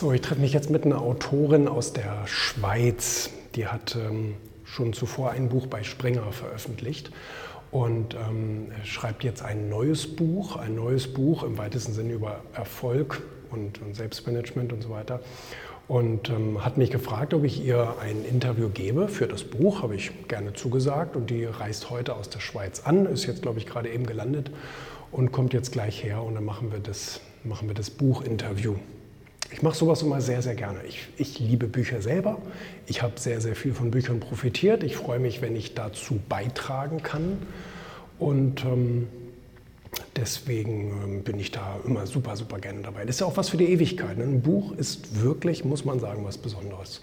So, ich treffe mich jetzt mit einer Autorin aus der Schweiz. Die hat schon zuvor ein Buch bei Springer veröffentlicht und schreibt jetzt ein neues Buch im weitesten Sinne über Erfolg und Selbstmanagement und so weiter. Und hat mich gefragt, ob ich ihr ein Interview gebe für das Buch, habe ich gerne zugesagt. Und die reist heute aus der Schweiz an, ist jetzt, glaube ich, gerade eben gelandet und kommt jetzt gleich her und dann machen wir das Buchinterview. Ich mache sowas immer sehr, sehr gerne. Ich liebe Bücher selber. Ich habe sehr, sehr viel von Büchern profitiert. Ich freue mich, wenn ich dazu beitragen kann. Und deswegen bin ich da immer super, super gerne dabei. Das ist ja auch was für die Ewigkeit. Ne? Ein Buch ist wirklich, muss man sagen, was Besonderes.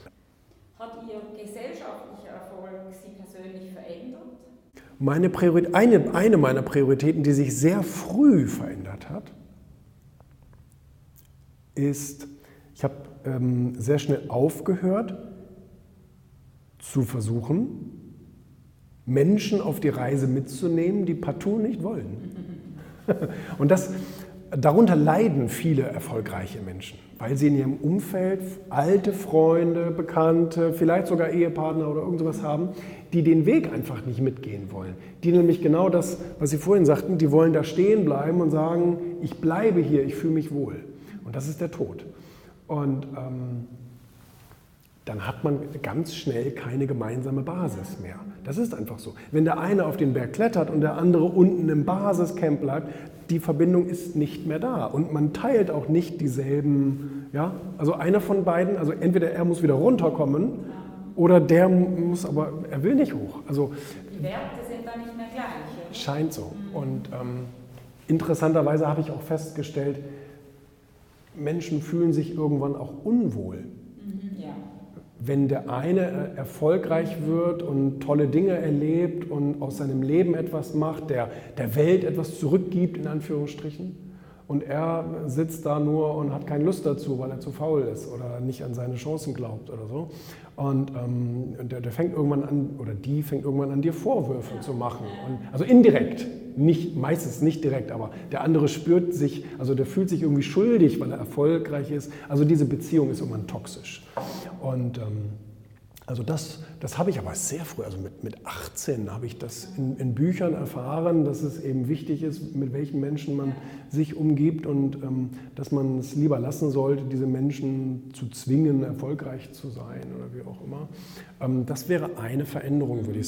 Hat Ihr gesellschaftlicher Erfolg Sie persönlich verändert? Eine meiner Prioritäten, die sich sehr früh verändert hat, ist, ich habe sehr schnell aufgehört zu versuchen, Menschen auf die Reise mitzunehmen, die partout nicht wollen. Und darunter leiden viele erfolgreiche Menschen, weil sie in ihrem Umfeld alte Freunde, Bekannte, vielleicht sogar Ehepartner oder irgend sowas haben, die den Weg einfach nicht mitgehen wollen. Die nämlich genau das, was Sie vorhin sagten, die wollen da stehen bleiben und sagen, ich bleibe hier, ich fühle mich wohl. Und das ist der Tod. Und dann hat man ganz schnell keine gemeinsame Basis mehr. Das ist einfach so. Wenn der eine auf den Berg klettert und der andere unten im Basiscamp bleibt, die Verbindung ist nicht mehr da. Und man teilt auch nicht dieselben, ja, also einer von beiden, also entweder er muss wieder runterkommen oder der muss, aber er will nicht hoch. Also, die Werte sind da nicht mehr gleich. Scheint so. Und interessanterweise habe ich auch festgestellt, Menschen fühlen sich irgendwann auch unwohl. Ja. Wenn der eine erfolgreich wird und tolle Dinge erlebt und aus seinem Leben etwas macht, der Welt etwas zurückgibt, in Anführungsstrichen, und er sitzt da nur und hat keine Lust dazu, weil er zu faul ist oder nicht an seine Chancen glaubt oder so. Und der fängt irgendwann an, oder die fängt irgendwann an, dir Vorwürfe zu machen. Und, also indirekt. Nicht, meistens nicht direkt, aber der andere spürt sich, also der fühlt sich irgendwie schuldig, weil er erfolgreich ist. Also diese Beziehung ist irgendwann toxisch. Und also das habe ich aber sehr früh, also mit 18 habe ich das in Büchern erfahren, dass es eben wichtig ist, mit welchen Menschen man sich umgibt und dass man es lieber lassen sollte, diese Menschen zu zwingen, erfolgreich zu sein oder wie auch immer. Das wäre eine Veränderung, würde ich sagen.